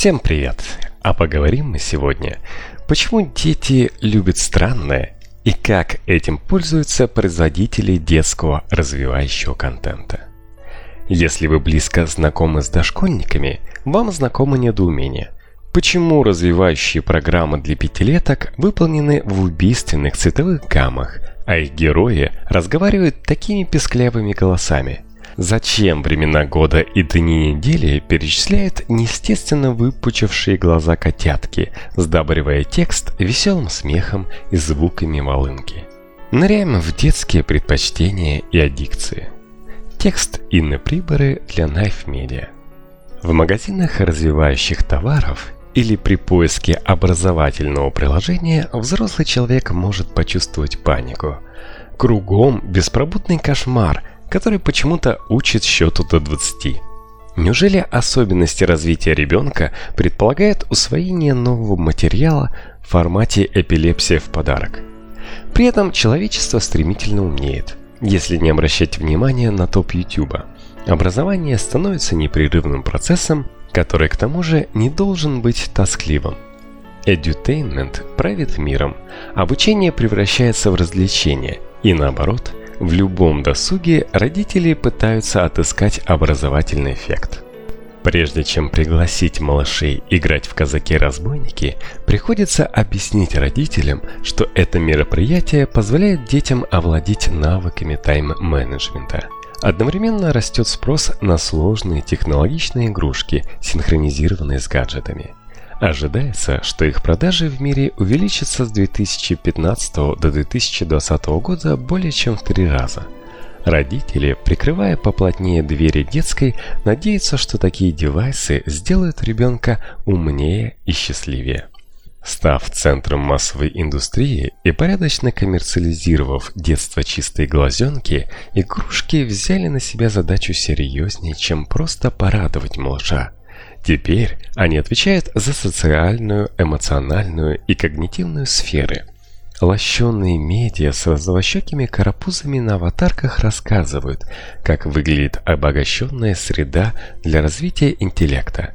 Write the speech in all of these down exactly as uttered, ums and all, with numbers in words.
Всем привет! А поговорим мы сегодня, почему дети любят странное и как этим пользуются производители детского развивающего контента. Если вы близко знакомы с дошкольниками, вам знакомо недоумение, почему развивающие программы для пятилеток выполнены в убийственных цветовых гаммах, а их герои разговаривают такими писклявыми голосами. Зачем времена года и дни недели перечисляют неестественно выпучившие глаза котятки, сдабривая текст веселым смехом и звуками волынки? Ныряем в детские предпочтения и аддикции. Текст Инны Приборы для Knife Media. В магазинах развивающих товаров или при поиске образовательного приложения взрослый человек может почувствовать панику. Кругом беспробудный кошмар, который почему-то учит счету до двадцати. Неужели особенности развития ребенка предполагают усвоение нового материала в формате эпилепсия в подарок? При этом человечество стремительно умнеет, если не обращать внимания на топ Ютуба. Образование становится непрерывным процессом, который к тому же не должен быть тоскливым. Edutainment правит миром, обучение превращается в развлечение, и наоборот, в любом досуге родители пытаются отыскать образовательный эффект. Прежде чем пригласить малышей играть в казаки-разбойники, приходится объяснить родителям, что это мероприятие позволяет детям овладеть навыками тайм-менеджмента. Одновременно растет спрос на сложные технологичные игрушки, синхронизированные с гаджетами. Ожидается, что их продажи в мире увеличатся с две тысячи пятнадцатого до две тысячи двадцатого года более чем в три раза. Родители, прикрывая поплотнее двери детской, надеются, что такие девайсы сделают ребенка умнее и счастливее. Став центром массовой индустрии и порядочно коммерциализировав детство чистой глазенки, игрушки взяли на себя задачу серьезнее, чем просто порадовать малыша. Теперь они отвечают за социальную, эмоциональную и когнитивную сферы. Лощеные медиа с розовощекими карапузами на аватарках рассказывают, как выглядит обогащенная среда для развития интеллекта.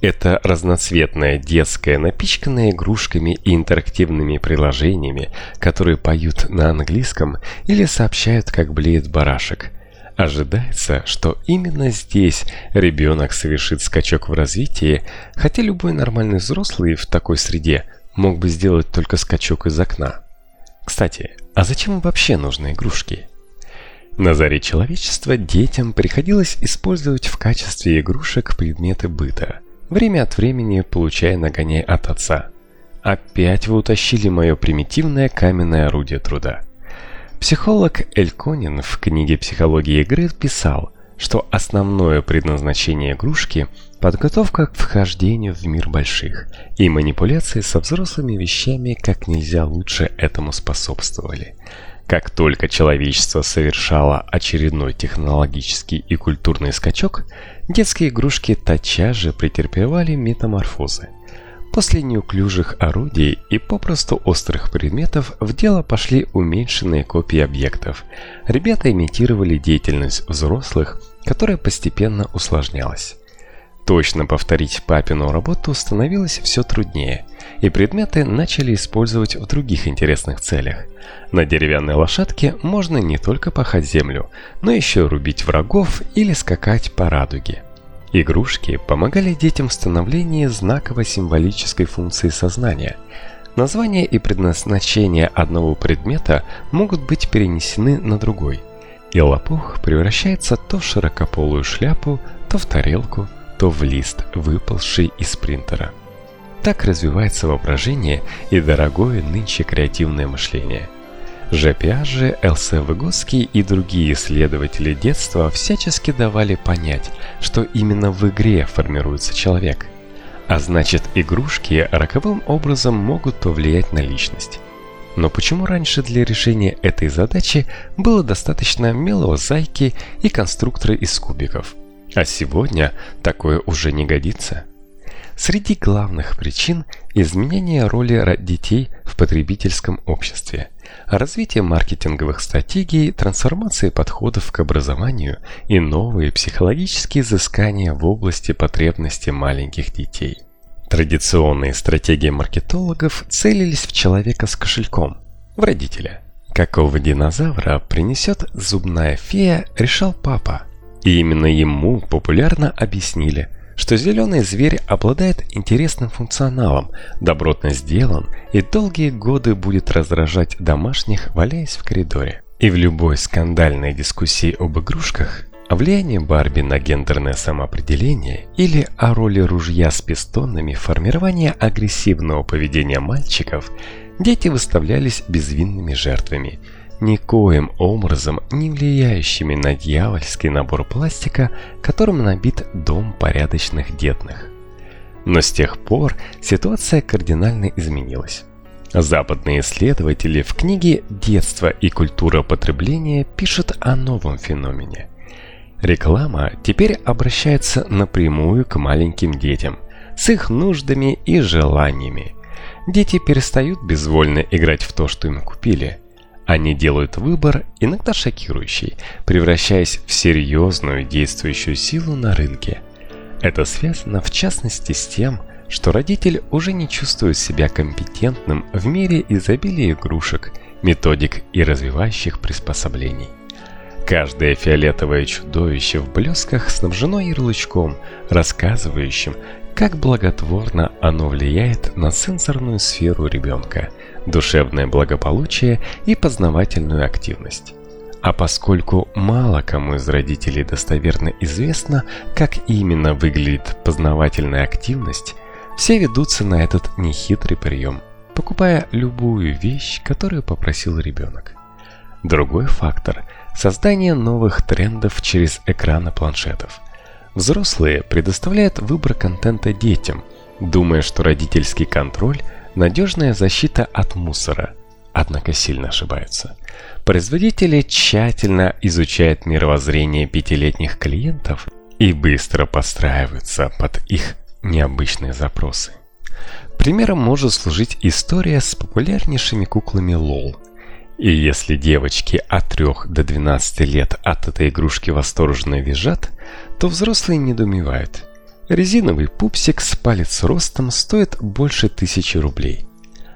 Это разноцветная детская, напичканная игрушками и интерактивными приложениями, которые поют на английском или сообщают, как блеет барашек. Ожидается, что именно здесь ребенок совершит скачок в развитии, хотя любой нормальный взрослый в такой среде мог бы сделать только скачок из окна. Кстати, а зачем вообще нужны игрушки? На заре человечества детям приходилось использовать в качестве игрушек предметы быта, время от времени получая нагоняй от отца. Опять вы утащили мое примитивное каменное орудие труда. Психолог Эльконин в книге «Психология игры» писал, что основное предназначение игрушки – подготовка к вхождению в мир больших, и манипуляции со взрослыми вещами как нельзя лучше этому способствовали. Как только человечество совершало очередной технологический и культурный скачок, детские игрушки тотчас же претерпевали метаморфозы. После неуклюжих орудий и попросту острых предметов в дело пошли уменьшенные копии объектов. Ребята имитировали деятельность взрослых, которая постепенно усложнялась. Точно повторить папину работу становилось все труднее, и предметы начали использовать в других интересных целях. На деревянной лошадке можно не только пахать землю, но еще рубить врагов или скакать по радуге. Игрушки помогали детям в становлении знаково-символической функции сознания. Название и предназначение одного предмета могут быть перенесены на другой, и лопух превращается то в широкополую шляпу, то в тарелку, то в лист, выпавший из принтера. Так развивается воображение и дорогое нынче креативное мышление. Ж. Пиаже, Л С Выготский и другие исследователи детства всячески давали понять, что именно в игре формируется человек. А значит, игрушки роковым образом могут повлиять на личность. Но почему раньше для решения этой задачи было достаточно милого зайки и конструктора из кубиков? А сегодня такое уже не годится. Среди главных причин – изменение роли детей в потребительском обществе, развитие маркетинговых стратегий, трансформация подходов к образованию и новые психологические изыскания в области потребностей маленьких детей. Традиционные стратегии маркетологов целились в человека с кошельком, в родителя. Какого динозавра принесет зубная фея, решал папа. И именно ему популярно объяснили, что зеленый зверь обладает интересным функционалом, добротно сделан и долгие годы будет раздражать домашних, валяясь в коридоре. И в любой скандальной дискуссии об игрушках, о влиянии Барби на гендерное самоопределение или о роли ружья с пистонами в формировании агрессивного поведения мальчиков, дети выставлялись безвинными жертвами, никоим образом не влияющими на дьявольский набор пластика, которым набит дом порядочных детных. Но с тех пор ситуация кардинально изменилась. Западные исследователи в книге «Детство и культура потребления» пишут о новом феномене. Реклама теперь обращается напрямую к маленьким детям, с их нуждами и желаниями. Дети перестают безвольно играть в то, что им купили. Они делают выбор, иногда шокирующий, превращаясь в серьезную действующую силу на рынке. Это связано в частности с тем, что родитель уже не чувствует себя компетентным в мире изобилия игрушек, методик и развивающих приспособлений. Каждое фиолетовое чудовище в блесках снабжено ярлычком, рассказывающим, как благотворно оно влияет на сенсорную сферу ребенка, душевное благополучие и познавательную активность. А поскольку мало кому из родителей достоверно известно, как именно выглядит познавательная активность, все ведутся на этот нехитрый прием, покупая любую вещь, которую попросил ребенок. Другой фактор – создание новых трендов через экраны планшетов. Взрослые предоставляют выбор контента детям, думая, что родительский контроль – надежная защита от мусора. Однако сильно ошибаются. Производители тщательно изучают мировоззрение пятилетних клиентов и быстро подстраиваются под их необычные запросы. Примером может служить история с популярнейшими куклами лол. И если девочки от трёх до двенадцати лет от этой игрушки восторженно визжат, то взрослые недоумевают. Резиновый пупсик с палец ростом стоит больше тысячи рублей.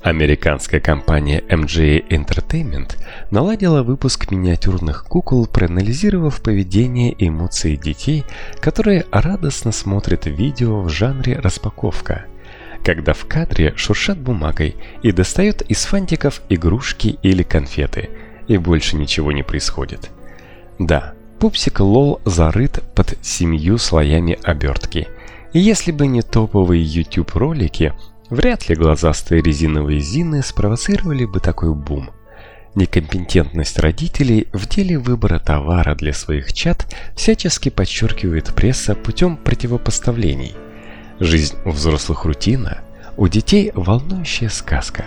Американская компания эм джи эй Entertainment наладила выпуск миниатюрных кукол, проанализировав поведение и эмоции детей, которые радостно смотрят видео в жанре распаковка, когда в кадре шуршат бумагой и достают из фантиков игрушки или конфеты, и больше ничего не происходит. Да, пупсик лол зарыт под семью слоями обертки. Если бы не топовые YouTube ролики, вряд ли глазастые резиновые зины спровоцировали бы такой бум. Некомпетентность родителей в деле выбора товара для своих чад всячески подчеркивает пресса путем противопоставлений. Жизнь у взрослых рутина, у детей волнующая сказка.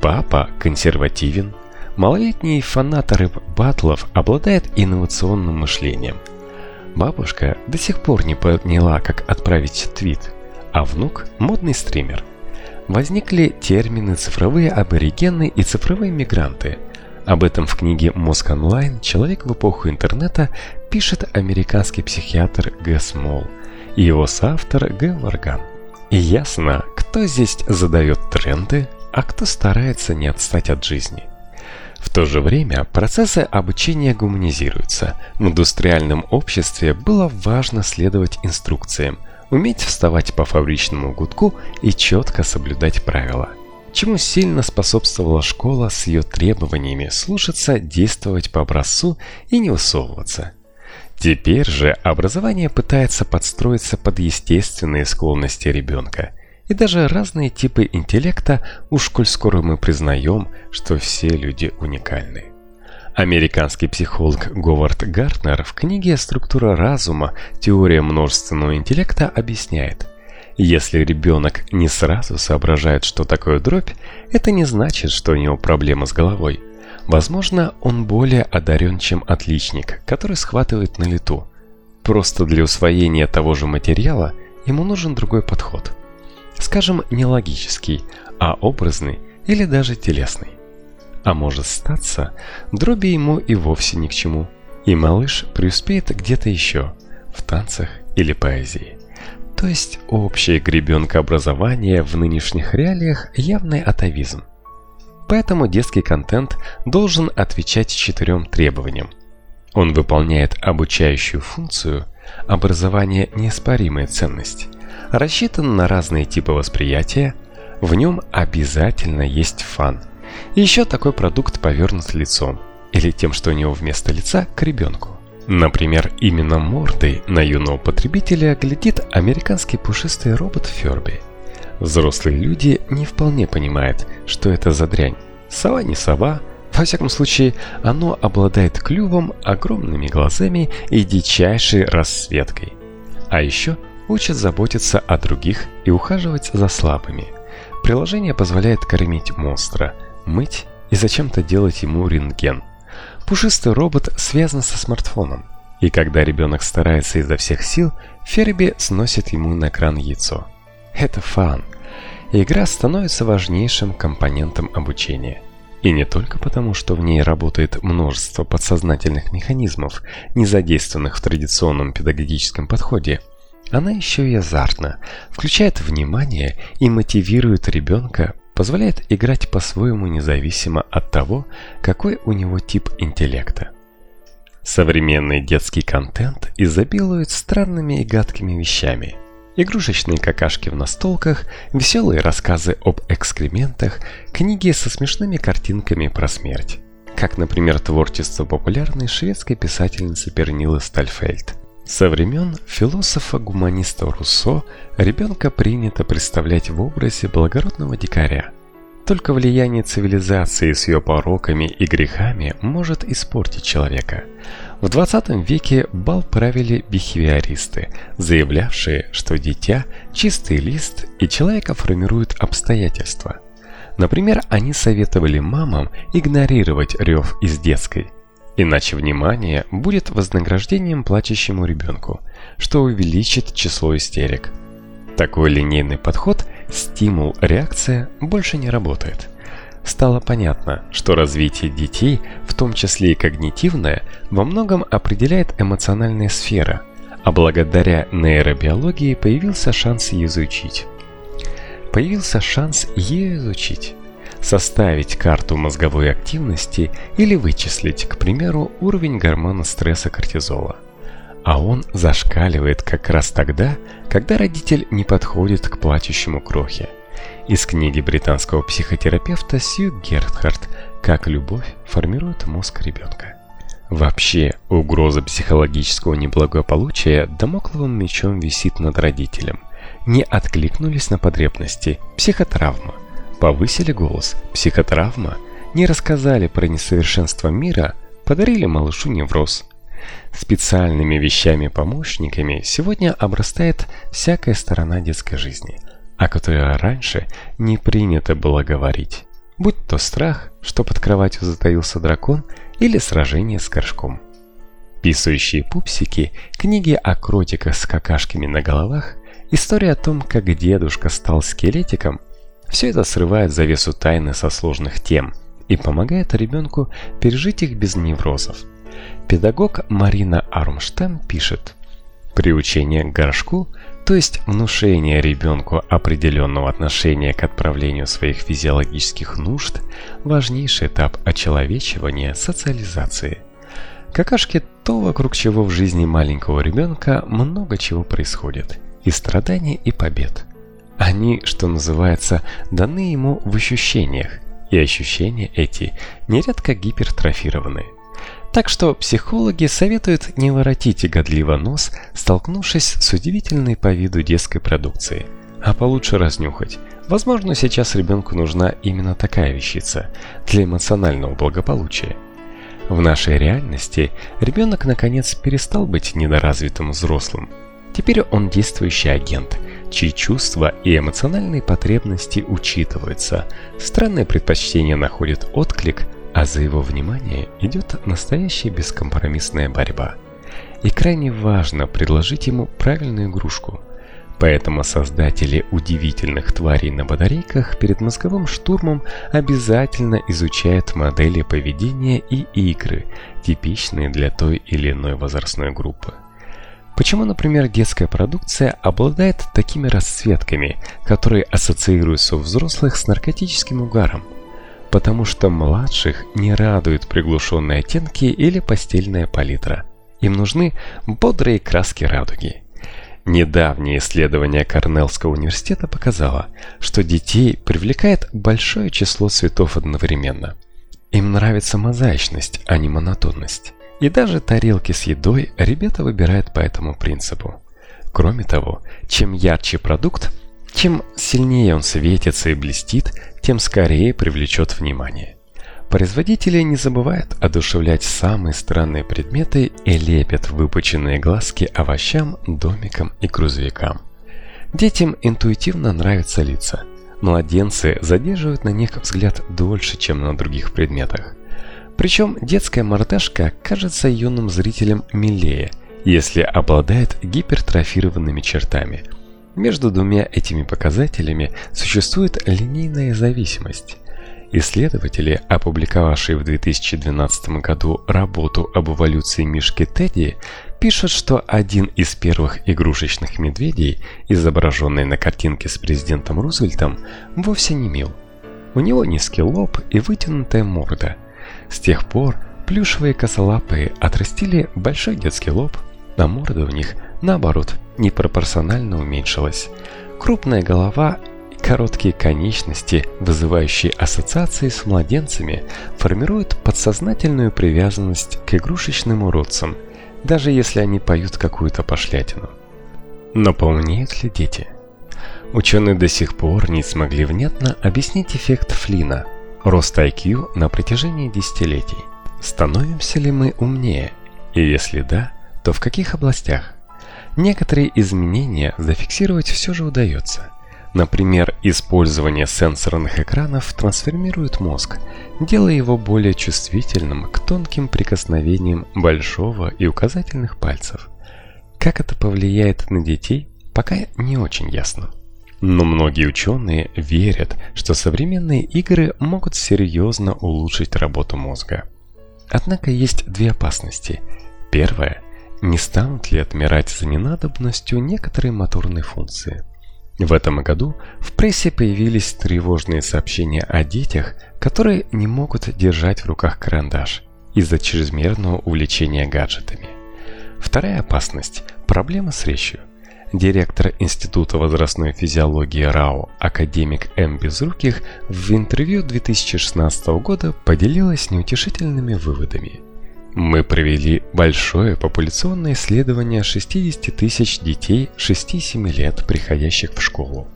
Папа консервативен, малолетний фанат рэп-баттлов обладает инновационным мышлением. Бабушка до сих пор не поняла, как отправить твит, а внук – модный стример. Возникли термины «цифровые аборигены» и «цифровые мигранты». Об этом в книге «Мозг онлайн. Человек в эпоху интернета» пишет американский психиатр Г. Смолл и его соавтор Г. Варган. И ясно, кто здесь задает тренды, а кто старается не отстать от жизни. В то же время процессы обучения гуманизируются. В индустриальном обществе было важно следовать инструкциям, уметь вставать по фабричному гудку и четко соблюдать правила, чему сильно способствовала школа с ее требованиями слушаться, действовать по образцу и не высовываться. Теперь же образование пытается подстроиться под естественные склонности ребенка, и даже разные типы интеллекта, уж коль скоро мы признаем, что все люди уникальны. Американский психолог Говард Гарднер в книге «Структура разума. Теория множественного интеллекта» объясняет: если ребенок не сразу соображает, что такое дробь, это не значит, что у него проблема с головой. Возможно, он более одарен, чем отличник, который схватывает на лету. Просто для усвоения того же материала ему нужен другой подход. Скажем, не логический, а образный или даже телесный. А может статься, дроби ему и вовсе ни к чему, и малыш преуспеет где-то еще, в танцах или поэзии. То есть общее гребенкообразование в нынешних реалиях явный атовизм. Поэтому детский контент должен отвечать четырем требованиям. Он выполняет обучающую функцию, образование – неоспоримая ценность, рассчитан на разные типы восприятия, в нем обязательно есть фан. Еще такой продукт повернут лицом или тем, что у него вместо лица к ребенку. Например, именно мордой на юного потребителя глядит американский пушистый робот Ферби. Взрослые люди не вполне понимают, что это за дрянь. Сова не сова, во всяком случае, оно обладает клювом, огромными глазами и дичайшей расцветкой. А еще учат заботиться о других и ухаживать за слабыми. Приложение позволяет кормить монстра, мыть и зачем-то делать ему рентген. Пушистый робот связан со смартфоном, и когда ребенок старается изо всех сил, Ферби сносит ему на экран яйцо. Это фан. Игра становится важнейшим компонентом обучения. И не только потому, что в ней работает множество подсознательных механизмов, не задействованных в традиционном педагогическом подходе. Она еще и азартна, включает внимание и мотивирует ребенка, позволяет играть по-своему независимо от того, какой у него тип интеллекта. Современный детский контент изобилует странными и гадкими вещами. Игрушечные какашки в настолках, веселые рассказы об экскрементах, книги со смешными картинками про смерть. Как, например, творчество популярной шведской писательницы Пернилы Стальфельд. Со времен философа-гуманиста Руссо ребенка принято представлять в образе благородного дикаря. Только влияние цивилизации с ее пороками и грехами может испортить человека. В двадцатом веке бал правили бихевиористы, заявлявшие, что дитя – чистый лист и человека формируют обстоятельства. Например, они советовали мамам игнорировать рев из детской. Иначе внимание будет вознаграждением плачущему ребенку, что увеличит число истерик. Такой линейный подход стимул-реакция больше не работает. Стало понятно, что развитие детей, в том числе и когнитивное, во многом определяет эмоциональная сфера, а благодаря нейробиологии появился шанс ее изучить. Появился шанс ее изучить. Составить карту мозговой активности или вычислить, к примеру, уровень гормона стресса кортизола. А он зашкаливает как раз тогда, когда родитель не подходит к плачущему крохе. Из книги британского психотерапевта Сью Герхард «Как любовь формирует мозг ребенка». Вообще, угроза психологического неблагополучия дамокловым мечом висит над родителем. Не откликнулись на потребности – психотравма. Повысили голос, психотравма, не рассказали про несовершенство мира, подарили малышу невроз. Специальными вещами-помощниками сегодня обрастает всякая сторона детской жизни, о которой раньше не принято было говорить. Будь то страх, что под кроватью затаился дракон, или сражение с горшком. Писающие пупсики, книги о кротиках с какашками на головах, история о том, как дедушка стал скелетиком, все это срывает завесу тайны со сложных тем и помогает ребенку пережить их без неврозов. Педагог Марина Арамштам пишет: «Приучение к горшку, то есть внушение ребенку определенного отношения к отправлению своих физиологических нужд, важнейший этап очеловечивания социализации. Какашки – то, вокруг чего в жизни маленького ребенка много чего происходит, и страданий, и побед». Они, что называется, даны ему в ощущениях, и ощущения эти нередко гипертрофированы. Так что психологи советуют не воротить годливо нос, столкнувшись с удивительной по виду детской продукцией, а получше разнюхать. Возможно, сейчас ребенку нужна именно такая вещица для эмоционального благополучия. В нашей реальности ребенок наконец перестал быть недоразвитым взрослым. Теперь он действующий агент, чьи чувства и эмоциональные потребности учитываются, странное предпочтение находит отклик, а за его внимание идет настоящая бескомпромиссная борьба. И крайне важно предложить ему правильную игрушку. Поэтому создатели удивительных тварей на батарейках перед мозговым штурмом обязательно изучают модели поведения и игры, типичные для той или иной возрастной группы. Почему, например, детская продукция обладает такими расцветками, которые ассоциируются у взрослых с наркотическим угаром? Потому что младших не радуют приглушенные оттенки или пастельная палитра. Им нужны бодрые краски радуги. Недавнее исследование Корнеллского университета показало, что детей привлекает большое число цветов одновременно. Им нравится мозаичность, а не монотонность. И даже тарелки с едой ребята выбирают по этому принципу. Кроме того, чем ярче продукт, чем сильнее он светится и блестит, тем скорее привлечет внимание. Производители не забывают одушевлять самые странные предметы и лепят выпученные глазки овощам, домикам и грузовикам. Детям интуитивно нравятся лица. Младенцы задерживают на них взгляд дольше, чем на других предметах. Причем детская мордашка кажется юным зрителям милее, если обладает гипертрофированными чертами. Между двумя этими показателями существует линейная зависимость. Исследователи, опубликовавшие в две тысячи двенадцатом году работу об эволюции мишки Тедди, пишут, что один из первых игрушечных медведей, изображенный на картинке с президентом Рузвельтом, вовсе не мил. У него низкий лоб и вытянутая морда. С тех пор плюшевые косолапые отрастили большой детский лоб, а морда у них, наоборот, непропорционально уменьшилась. Крупная голова короткие конечности, вызывающие ассоциации с младенцами, формируют подсознательную привязанность к игрушечным уродцам, даже если они поют какую-то пошлятину. Но полнеют ли дети? Ученые до сих пор не смогли внятно объяснить эффект Флина, рост ай кью на протяжении десятилетий. Становимся ли мы умнее? И если да, то в каких областях? Некоторые изменения зафиксировать все же удается. Например, использование сенсорных экранов трансформирует мозг, делая его более чувствительным к тонким прикосновениям большого и указательных пальцев. Как это повлияет на детей, пока не очень ясно. Но многие ученые верят, что современные игры могут серьезно улучшить работу мозга. Однако есть две опасности. Первая – не станут ли отмирать за ненадобностью некоторые моторные функции? В этом году в прессе появились тревожные сообщения о детях, которые не могут держать в руках карандаш из-за чрезмерного увлечения гаджетами. Вторая опасность – проблема с речью. Директор Института возрастной физиологии РАО, академик Эм Безруких, в интервью две тысячи шестнадцатого года поделилась неутешительными выводами. Мы провели большое популяционное исследование шестьдесят тысяч детей шести-семи лет, приходящих в школу.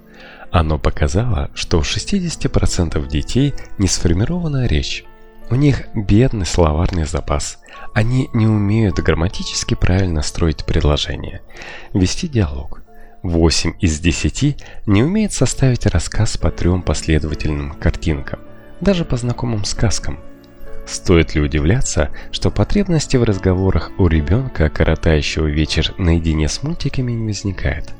Оно показало, что у шестидесяти процентов детей не сформирована речь. У них бедный словарный запас. Они не умеют грамматически правильно строить предложения, вести диалог. восемь из десяти не умеют составить рассказ по трем последовательным картинкам, даже по знакомым сказкам. Стоит ли удивляться, что потребности в разговорах у ребенка, коротающего вечер наедине с мультиками, не возникает?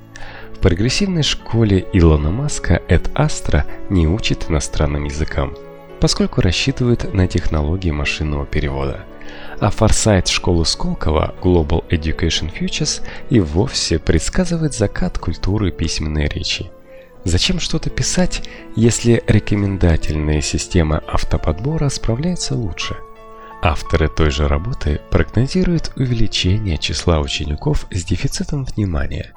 В прогрессивной школе Илона Маска Эд Астра не учит иностранным языкам, поскольку рассчитывает на технологии машинного перевода. А форсайт школы Сколково Global Education Futures и вовсе предсказывает закат культуры письменной речи. Зачем что-то писать, если рекомендательная система автоподбора справляется лучше? Авторы той же работы прогнозируют увеличение числа учеников с дефицитом внимания.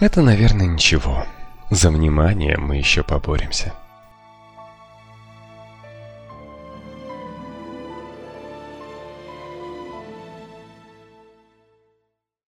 Это, наверное, ничего. За внимание мы еще поборемся.